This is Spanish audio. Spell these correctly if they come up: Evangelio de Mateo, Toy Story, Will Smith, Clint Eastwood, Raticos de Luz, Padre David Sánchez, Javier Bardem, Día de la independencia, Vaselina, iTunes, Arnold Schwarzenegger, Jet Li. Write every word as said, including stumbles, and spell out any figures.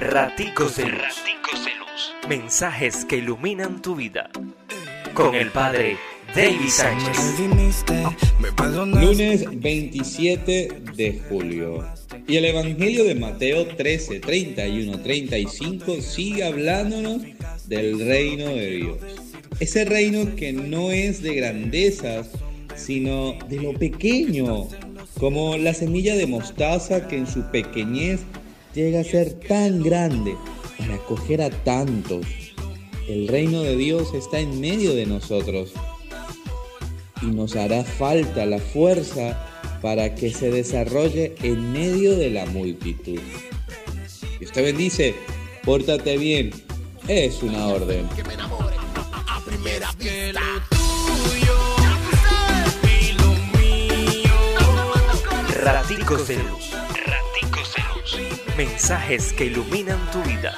Raticos de Luz. Raticos de Luz. Mensajes que iluminan tu vida. Con el Padre David Sánchez. Lunes veintisiete de julio. Y el Evangelio de Mateo trece, treinta y uno, treinta y cinco sigue hablándonos del reino de Dios. Ese reino que no es de grandezas, sino de lo pequeño. Como la semilla de mostaza que en su pequeñez llega a ser tan grande para acoger a tantos. El reino de Dios está en medio de nosotros y nos hará falta la fuerza para que se desarrolle en medio de la multitud. Dios te bendice, pórtate bien, es una orden. Que me enamore a primera vista. Raticos de Luz. Raticos de Luz. Mensajes que iluminan tu vida.